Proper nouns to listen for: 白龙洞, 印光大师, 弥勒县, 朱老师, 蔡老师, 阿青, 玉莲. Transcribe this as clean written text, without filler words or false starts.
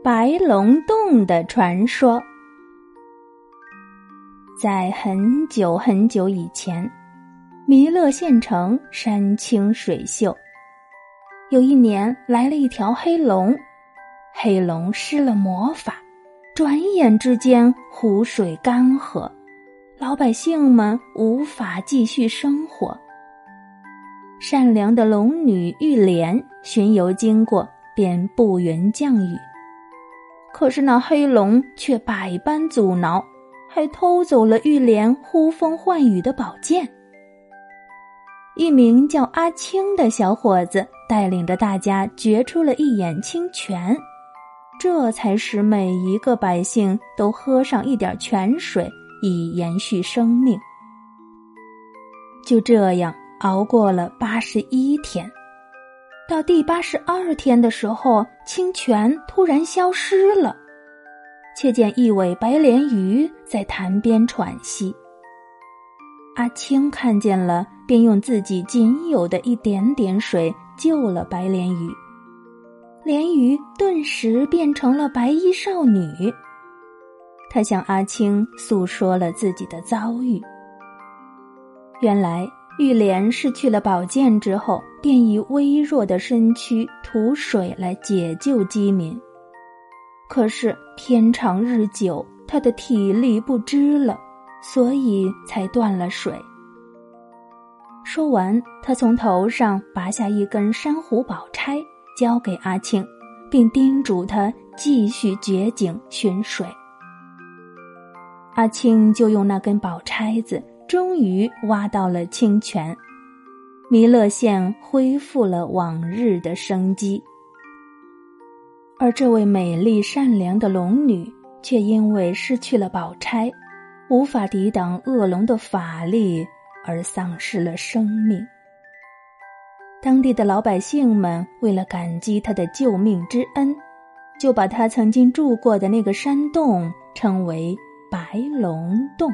白龙洞的传说。在很久很久以前，弥勒县城山清水秀，有一年来了一条黑龙，黑龙施了魔法，转眼之间湖水干涸，老百姓们无法继续生活。善良的龙女玉莲巡游经过，便不允降雨，可是那黑龙却百般阻挠，还偷走了玉莲呼风唤雨的宝剑。一名叫阿青的小伙子带领着大家掘出了一眼清泉，这才使每一个百姓都喝上一点泉水，以延续生命。就这样熬过了81天，到第82天的时候，清泉突然消失了，却见一尾白鲢鱼在潭边喘息。阿青看见了，便用自己仅有的一点点水救了白鲢鱼，鲢鱼顿时变成了白衣少女。她向阿青诉说了自己的遭遇。原来玉莲失去了宝剑之后，便以微弱的身躯吐水来解救饥民，可是天长日久，她的体力不支了，所以才断了水。说完，她从头上拔下一根珊瑚宝钗交给阿庆，并叮嘱她继续掘井寻水。阿庆就用那根宝钗子终于挖到了清泉，弥勒县恢复了往日的生机。而这位美丽善良的龙女却因为失去了宝钗，无法抵挡恶龙的法力，而丧失了生命。当地的老百姓们为了感激她的救命之恩，就把她曾经住过的那个山洞称为白龙洞。